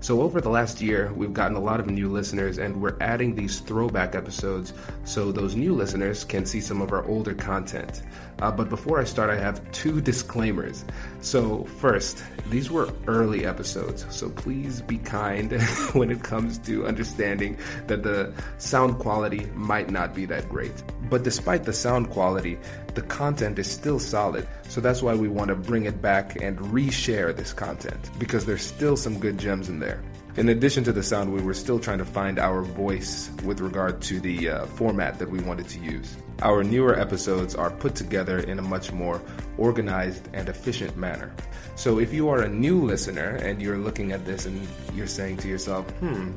So over the last year, we've gotten a lot of new listeners and we're adding these throwback episodes so those new listeners can see some of our older content. But before I start, I have two disclaimers. So first, these were early episodes, so please be kind when it comes to understanding that the sound quality might not be that great. But despite the sound quality, the content is still solid. So that's why we want to bring it back and reshare this content because there's still some good gems in there. In addition to the sound, we were still trying to find our voice with regard to the format that we wanted to use. Our newer episodes are put together in a much more organized and efficient manner. So if you are a new listener and you're looking at this and you're saying to yourself,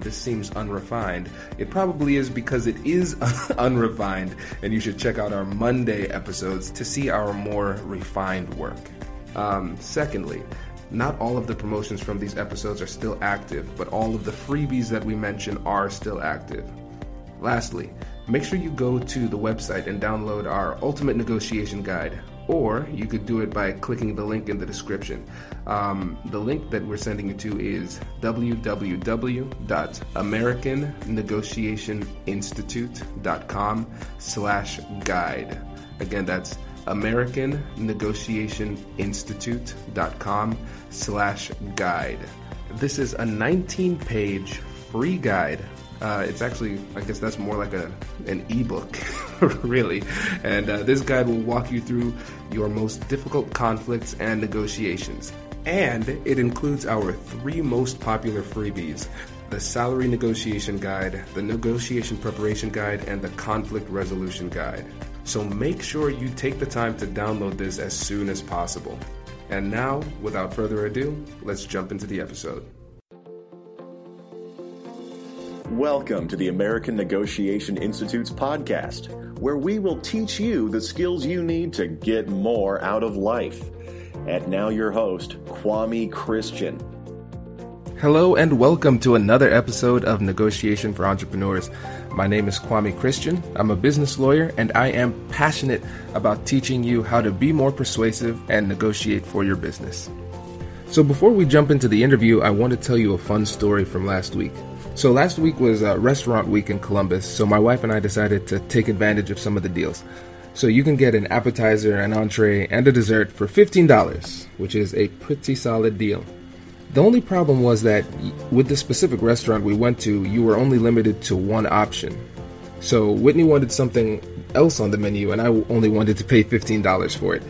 this seems unrefined, it probably is because it is unrefined, and you should check out our Monday episodes to see our more refined work. Secondly, not all of the promotions from these episodes are still active, but all of the freebies that we mention are still active. Lastly, make sure you go to the website and download our Ultimate Negotiation Guide, or you could do it by clicking the link in the description. The link that we're sending you to is www.americannegotiationinstitute.com/guide. Again, that's AmericanNegotiationInstitute.com/guide. This is a 19-page free guide. It's actually, I guess that's more like an ebook, really. And this guide will walk you through your most difficult conflicts and negotiations. And it includes our three most popular freebies: the Salary Negotiation Guide, the Negotiation Preparation Guide, and the Conflict Resolution Guide. So make sure you take the time to download this as soon as possible. And now, without further ado, let's jump into the episode. Welcome to the American Negotiation Institute's podcast, where we will teach you the skills you need to get more out of life. And now your host, Kwame Christian. Hello and welcome to another episode of Negotiation for Entrepreneurs. My name is Kwame Christian. I'm a business lawyer and I am passionate about teaching you how to be more persuasive and negotiate for your business. So before we jump into the interview, I want to tell you a fun story from last week. So last week was restaurant week in Columbus, so my wife and I decided to take advantage of some of the deals. So you can get an appetizer, an entree, and a dessert for $15, which is a pretty solid deal. The only problem was that with the specific restaurant we went to, you were only limited to one option. So Whitney wanted something else on the menu, and I only wanted to pay $15 for it.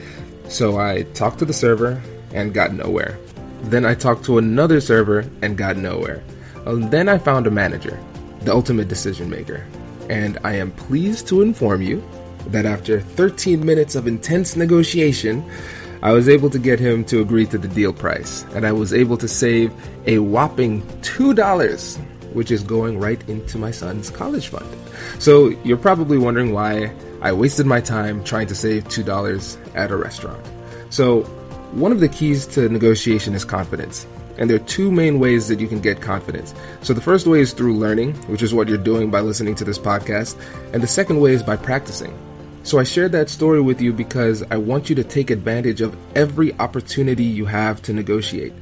So I talked to the server and got nowhere. Then I talked to another server and got nowhere. And then I found a manager, the ultimate decision maker. And I am pleased to inform you that after 13 minutes of intense negotiation, I was able to get him to agree to the deal price, and I was able to save a whopping $2, which is going right into my son's college fund. So you're probably wondering why I wasted my time trying to save $2 at a restaurant. So one of the keys to negotiation is confidence, and there are two main ways that you can get confidence. So the first way is through learning, which is what you're doing by listening to this podcast, and the second way is by practicing. So I shared that story with you because I want you to take advantage of every opportunity you have to negotiate.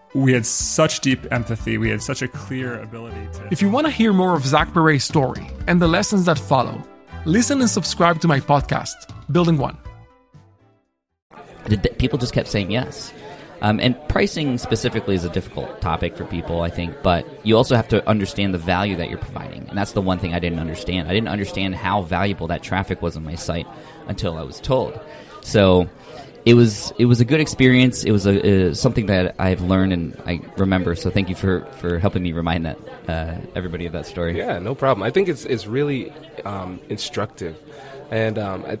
we had such deep empathy. We had such a clear ability to... If you want to hear more of Zach Perret's story and the lessons that follow, listen and subscribe to my podcast, Building One. People just kept saying yes. And pricing specifically is a difficult topic for people, I think. But you also have to understand the value that you're providing. And that's the one thing I didn't understand. I didn't understand how valuable that traffic was on my site until I was told. So... It was a good experience. It was something that I've learned and I remember. So thank you for helping me remind that everybody of that story. Yeah, no problem. I think it's really instructive, and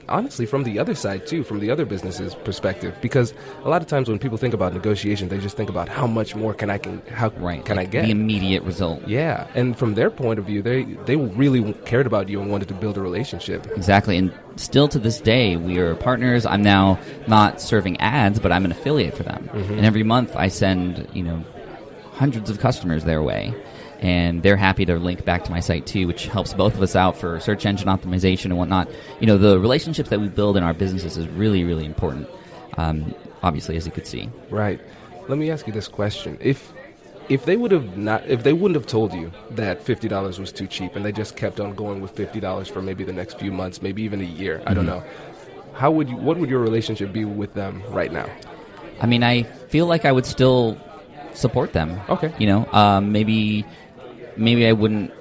honestly, from the other side too, from the other businesses' perspective, because a lot of times when people think about negotiation, they just think about how much more can I get the immediate result. Yeah, and from their point of view, they really cared about you and wanted to build a relationship. Exactly, and still to this day, we are partners. I'm now not serving ads, but I'm an affiliate for them. Mm-hmm. And every month I send, hundreds of customers their way. And they're happy to link back to my site too, which helps both of us out for search engine optimization and whatnot. The relationships that we build in our businesses is really, really important, obviously, as you could see. Right. Let me ask you this question. If they wouldn't have told you that $50 was too cheap and they just kept on going with $50 for maybe the next few months, maybe even a year, mm-hmm. I don't know. What would your relationship be with them right now? I mean, I feel like I would still support them. Okay. Maybe I wouldn't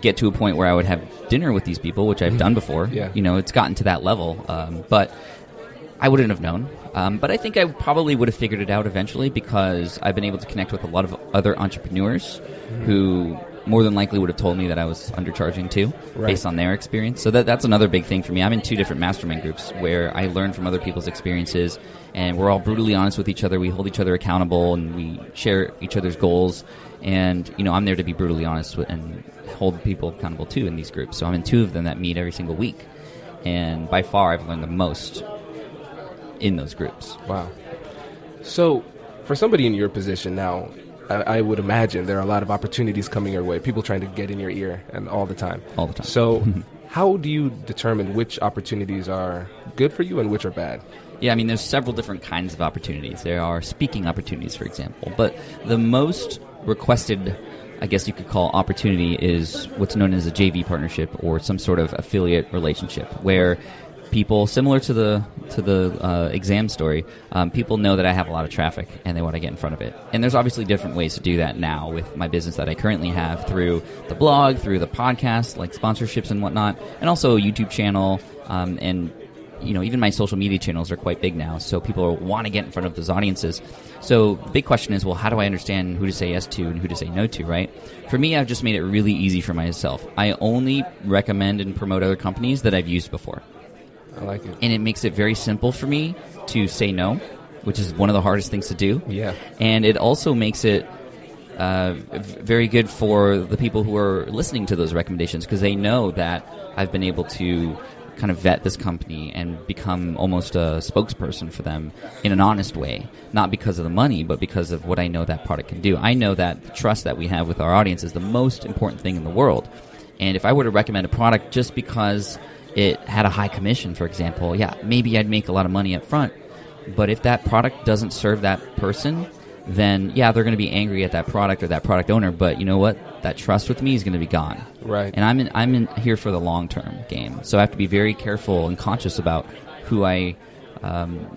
get to a point where I would have dinner with these people, which I've done before. Yeah. It's gotten to that level. But I wouldn't have known. But I think I probably would have figured it out eventually because I've been able to connect with a lot of other entrepreneurs who more than likely would have told me that I was undercharging too, based on their experience. So that's another big thing for me. I'm in 2 different mastermind groups where I learn from other people's experiences, and we're all brutally honest with each other. We hold each other accountable, and we share each other's goals. And, I'm there to be brutally honest and hold people accountable too in these groups. So I'm in 2 of them that meet every single week. And by far, I've learned the most in those groups. Wow. So for somebody in your position now, I would imagine there are a lot of opportunities coming your way, people trying to get in your ear and all the time. So how do you determine which opportunities are good for you and which are bad? Yeah, I mean, there's several different kinds of opportunities. There are speaking opportunities, for example, but the most requested, I guess you could call, opportunity is what's known as a JV partnership or some sort of affiliate relationship where people, similar to the exam story, people know that I have a lot of traffic and they want to get in front of it. And there's obviously different ways to do that now with my business that I currently have, through the blog, through the podcast, like sponsorships and whatnot, and also a YouTube channel, and you know, even my social media channels are quite big now, so people want to get in front of those audiences. So the big question is, well, how do I understand who to say yes to and who to say no to, right? For me, I've just made it really easy for myself. I only recommend and promote other companies that I've used before. I like it. And it makes it very simple for me to say no, which is one of the hardest things to do. Yeah. And it also makes it very good for the people who are listening to those recommendations, because they know that I've been able to kind of vet this company and become almost a spokesperson for them in an honest way, not because of the money, but because of what I know that product can do. I know that the trust that we have with our audience is the most important thing in the world. And if I were to recommend a product just because it had a high commission, for example, yeah, maybe I'd make a lot of money up front. But if that product doesn't serve that person, then, yeah, they're going to be angry at that product or that product owner, but you know what? That trust with me is going to be gone. Right. And I'm in here for the long-term game, so I have to be very careful and conscious about who I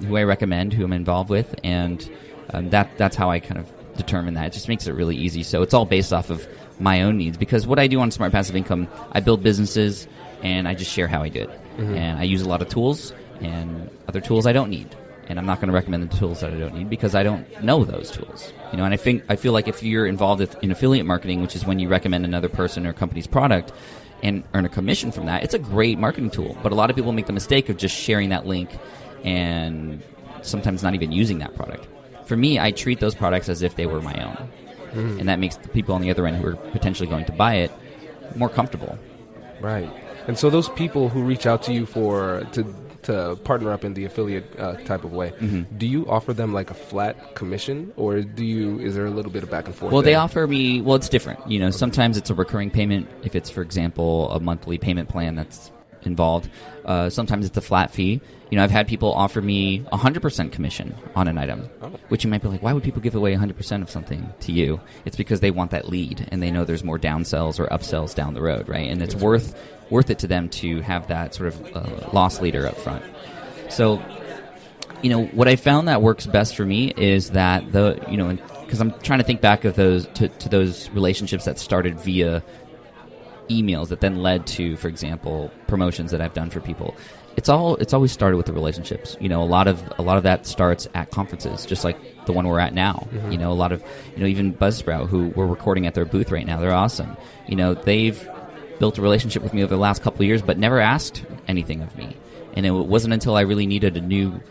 recommend, who I'm involved with, and that's how I kind of determine that. It just makes it really easy. So it's all based off of my own needs, because what I do on Smart Passive Income, I build businesses, and I just share how I do it. Mm-hmm. And I use a lot of tools and other tools I don't need. And I'm not going to recommend the tools that I don't need because I don't know those tools. You know, and I feel like if you're involved in affiliate marketing, which is when you recommend another person or company's product and earn a commission from that, it's a great marketing tool. But a lot of people make the mistake of just sharing that link and sometimes not even using that product. For me, I treat those products as if they were my own. Mm. And that makes the people on the other end who are potentially going to buy it more comfortable. Right. And so those people who reach out to you to partner up in the affiliate type of way, mm-hmm. do you offer them like a flat commission, or is there a little bit of back and forth? Well, there? They offer me, well, it's different. You know, sometimes it's a recurring payment. If it's, for example, a monthly payment plan that's involved, sometimes it's a flat fee. You know, I've had people offer me 100% commission on an item, which you might be like, why would people give away 100% of something to you? It's because they want that lead and they know there's more downsells or upsells down the road, right? And it's worth it to them to have that sort of loss leader up front. So, you know, what I found that works best for me is that because I'm trying to think back of those to those relationships that started via emails that then led to, for example, promotions that I've done for people. It's always started with the relationships. You know, a lot of that starts at conferences, just like the one we're at now. Mm-hmm. You know, even Buzzsprout, who we're recording at their booth right now, they're awesome. You know, they've built a relationship with me over the last couple of years, but never asked anything of me. And it wasn't until I really needed a new,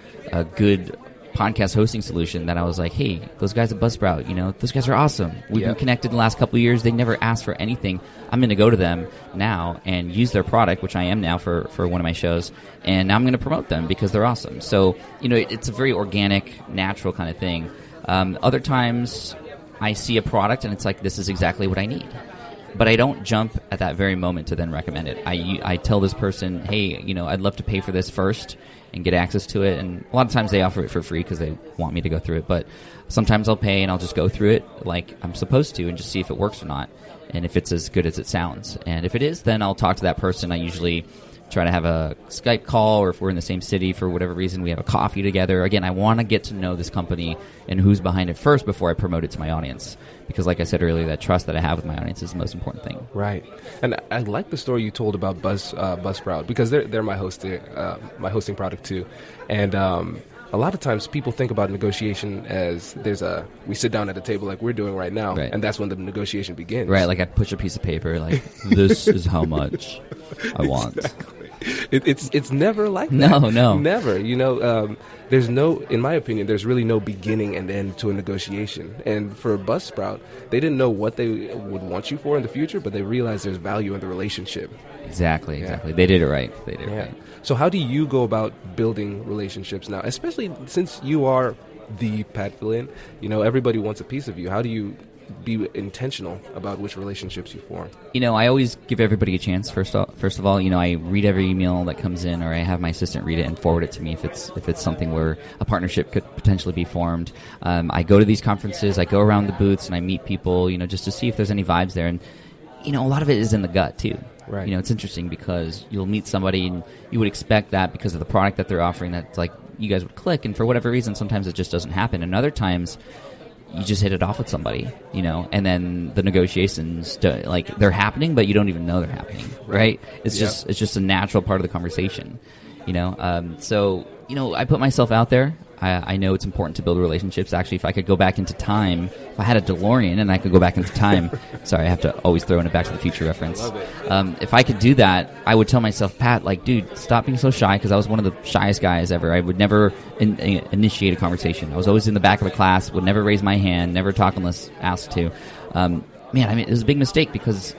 good podcast hosting solution that I was like, hey, those guys at Buzzsprout, you know, those guys are awesome. We've been connected the last couple of years. They never asked for anything. I'm going to go to them now and use their product, which I am now for one of my shows, and now I'm going to promote them because they're awesome. So, you know, it's a very organic, natural kind of thing. Other times I see a product and it's like, this is exactly what I need. But I don't jump at that very moment to then recommend it. I tell this person, hey, you know, I'd love to pay for this first and get access to it. And a lot of times they offer it for free because they want me to go through it. But sometimes I'll pay and I'll just go through it like I'm supposed to and just see if it works or not and if it's as good as it sounds. And if it is, then I'll talk to that person. I usually try to have a Skype call, or if we're in the same city for whatever reason, we have a coffee together. Again, I want to get to know this company and who's behind it first before I promote it to my audience. Because like I said earlier, that trust that I have with my audience is the most important thing. Right. And I like the story you told about Buzzsprout, because they're my hosting product too. And a lot of times people think about negotiation as we sit down at a table like we're doing right now, right. And that's when the negotiation begins. Right, like I push a piece of paper, like this is how much I want. Exactly. It's never like that. No. Never. You know, in my opinion, there's really no beginning and end to a negotiation. And for Buzzsprout, they didn't know what they would want you for in the future, but they realized there's value in the relationship. Exactly. They did it right. They did it right. So how do you go about building relationships now, especially since you are the Pat Flynn? You know, everybody wants a piece of you. How do you be intentional about which relationships you form? You know, I always give everybody a chance. First of all, you know, I read every email that comes in, or I have my assistant read it and forward it to me if it's something where a partnership could potentially be formed. I go to these conferences, I go around the booths, and I meet people, you know, just to see if there's any vibes there. And, you know, a lot of it is in the gut, too. Right. You know, it's interesting because you'll meet somebody and you would expect that because of the product that they're offering that's like you guys would click. And for whatever reason, sometimes it just doesn't happen. And other times, you just hit it off with somebody, you know, and then the negotiations, they're happening, but you don't even know they're happening, right? It's just a natural part of the conversation. you know? So, you know, I put myself out there. I know it's important to build relationships. Actually, if I could go back into time, if I had a DeLorean and I could go back into time, sorry, I have to always throw in a Back to the Future reference. If I could do that, I would tell myself, Pat, like, dude, stop being so shy, because I was one of the shyest guys ever. I would never initiate a conversation. I was always in the back of the class, would never raise my hand, never talk unless asked to. It was a big mistake, because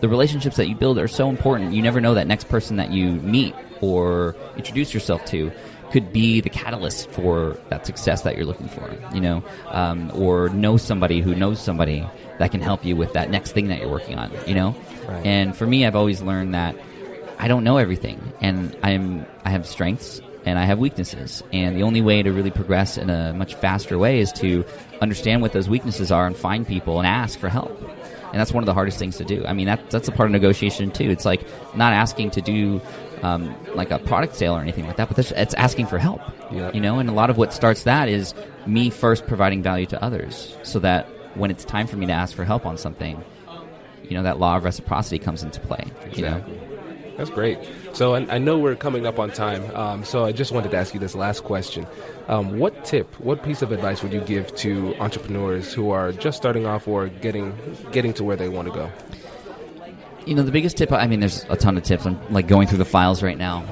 the relationships that you build are so important. You never know that next person that you meet or introduce yourself to could be the catalyst for that success that you're looking for, you know, or know somebody who knows somebody that can help you with that next thing that you're working on, you know? Right. And for me, I've always learned that I don't know everything, and I have strengths and I have weaknesses. And the only way to really progress in a much faster way is to understand what those weaknesses are and find people and ask for help. And that's one of the hardest things to do. I mean, that's a part of negotiation too. It's like not asking to do like a product sale or anything like that, but it's asking for help, yep. You know? And a lot of what starts that is me first providing value to others, so that when it's time for me to ask for help on something, you know, that law of reciprocity comes into play, exactly. You know? That's great. So I know we're coming up on time, so I just wanted to ask you this last question. What piece of advice would you give to entrepreneurs who are just starting off or getting to where they want to go? You know, the biggest tip, I mean, there's a ton of tips. I'm like going through the files right now.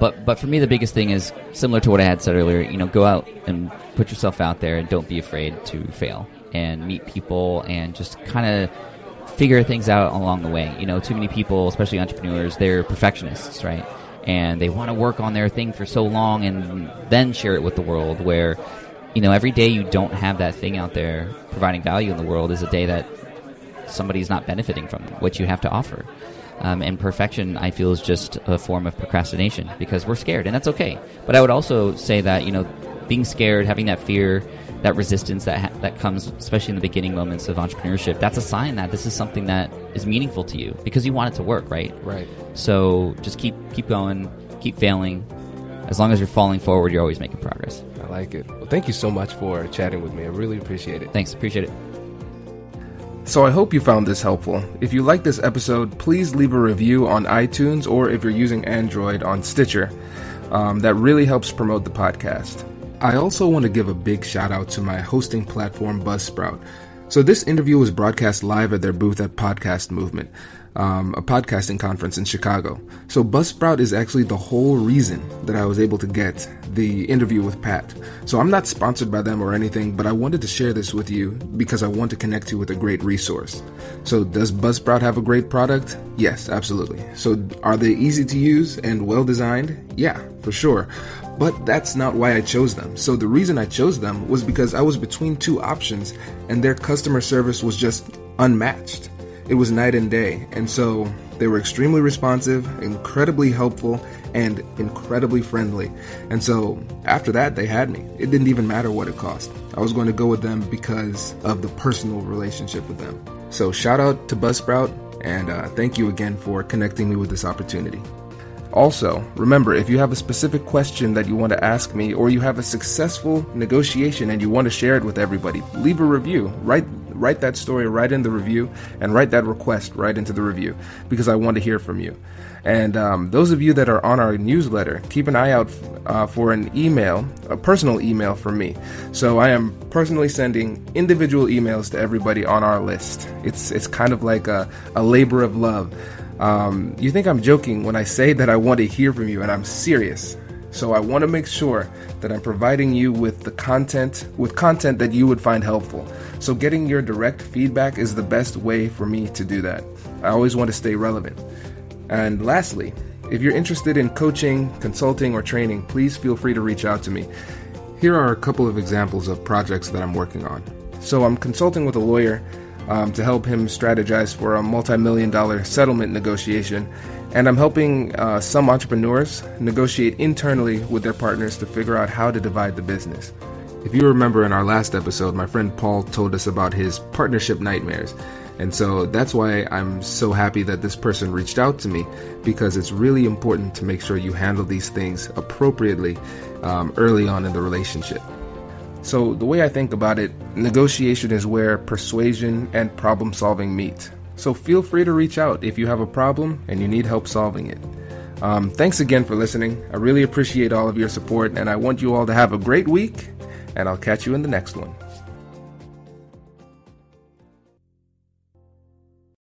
But for me, the biggest thing is similar to what I had said earlier. You know, go out and put yourself out there, and don't be afraid to fail, and meet people, and just kind of figure things out along the way. You know, too many people, especially entrepreneurs, they're perfectionists, right? And they want to work on their thing for so long and then share it with the world, where, you know, every day you don't have that thing out there providing value in the world is a day that somebody's not benefiting from what you have to offer. And perfection, I feel, is just a form of procrastination, because we're scared, and that's okay. But I would also say that, you know, being scared, having that fear, that resistance that comes, especially in the beginning moments of entrepreneurship, that's a sign that this is something that is meaningful to you, because you want it to work, right? Right. So just keep going, keep failing. As long as you're falling forward, you're always making progress. I like it. Well, thank you so much for chatting with me. I really appreciate it. Thanks. Appreciate it. So I hope you found this helpful. If you like this episode, please leave a review on iTunes, or if you're using Android, on Stitcher. That really helps promote the podcast. I also want to give a big shout out to my hosting platform, Buzzsprout. So this interview was broadcast live at their booth at Podcast Movement, a podcasting conference in Chicago. So Buzzsprout is actually the whole reason that I was able to get the interview with Pat. So I'm not sponsored by them or anything, but I wanted to share this with you because I want to connect you with a great resource. So does Buzzsprout have a great product? Yes, absolutely. So are they easy to use and well designed? Yeah, for sure. But that's not why I chose them. So the reason I chose them was because I was between two options, and their customer service was just unmatched. It was night and day, and so they were extremely responsive, incredibly helpful, and incredibly friendly. And so after that, they had me. It didn't even matter what it cost. I was going to go with them because of the personal relationship with them. So shout out to Buzzsprout, and thank you again for connecting me with this opportunity. Also, remember, if you have a specific question that you want to ask me, or you have a successful negotiation and you want to share it with everybody, leave a review. Write that story right in the review, and write that request right into the review, because I want to hear from you. And those of you that are on our newsletter, keep an eye out for an email, a personal email from me. So I am personally sending individual emails to everybody on our list. It's kind of like a labor of love. You think I'm joking when I say that I want to hear from you, and I'm serious. So I want to make sure that I'm providing you with content that you would find helpful. So getting your direct feedback is the best way for me to do that. I always want to stay relevant. And lastly, if you're interested in coaching, consulting, or training, please feel free to reach out to me. Here are a couple of examples of projects that I'm working on. So I'm consulting with a lawyer to help him strategize for a multi-million-dollar settlement negotiation. And I'm helping some entrepreneurs negotiate internally with their partners to figure out how to divide the business. If you remember in our last episode, my friend Paul told us about his partnership nightmares. And so that's why I'm so happy that this person reached out to me, because it's really important to make sure you handle these things appropriately early on in the relationship. So the way I think about it, negotiation is where persuasion and problem solving meet. So feel free to reach out if you have a problem and you need help solving it. Thanks again for listening. I really appreciate all of your support, and I want you all to have a great week, and I'll catch you in the next one.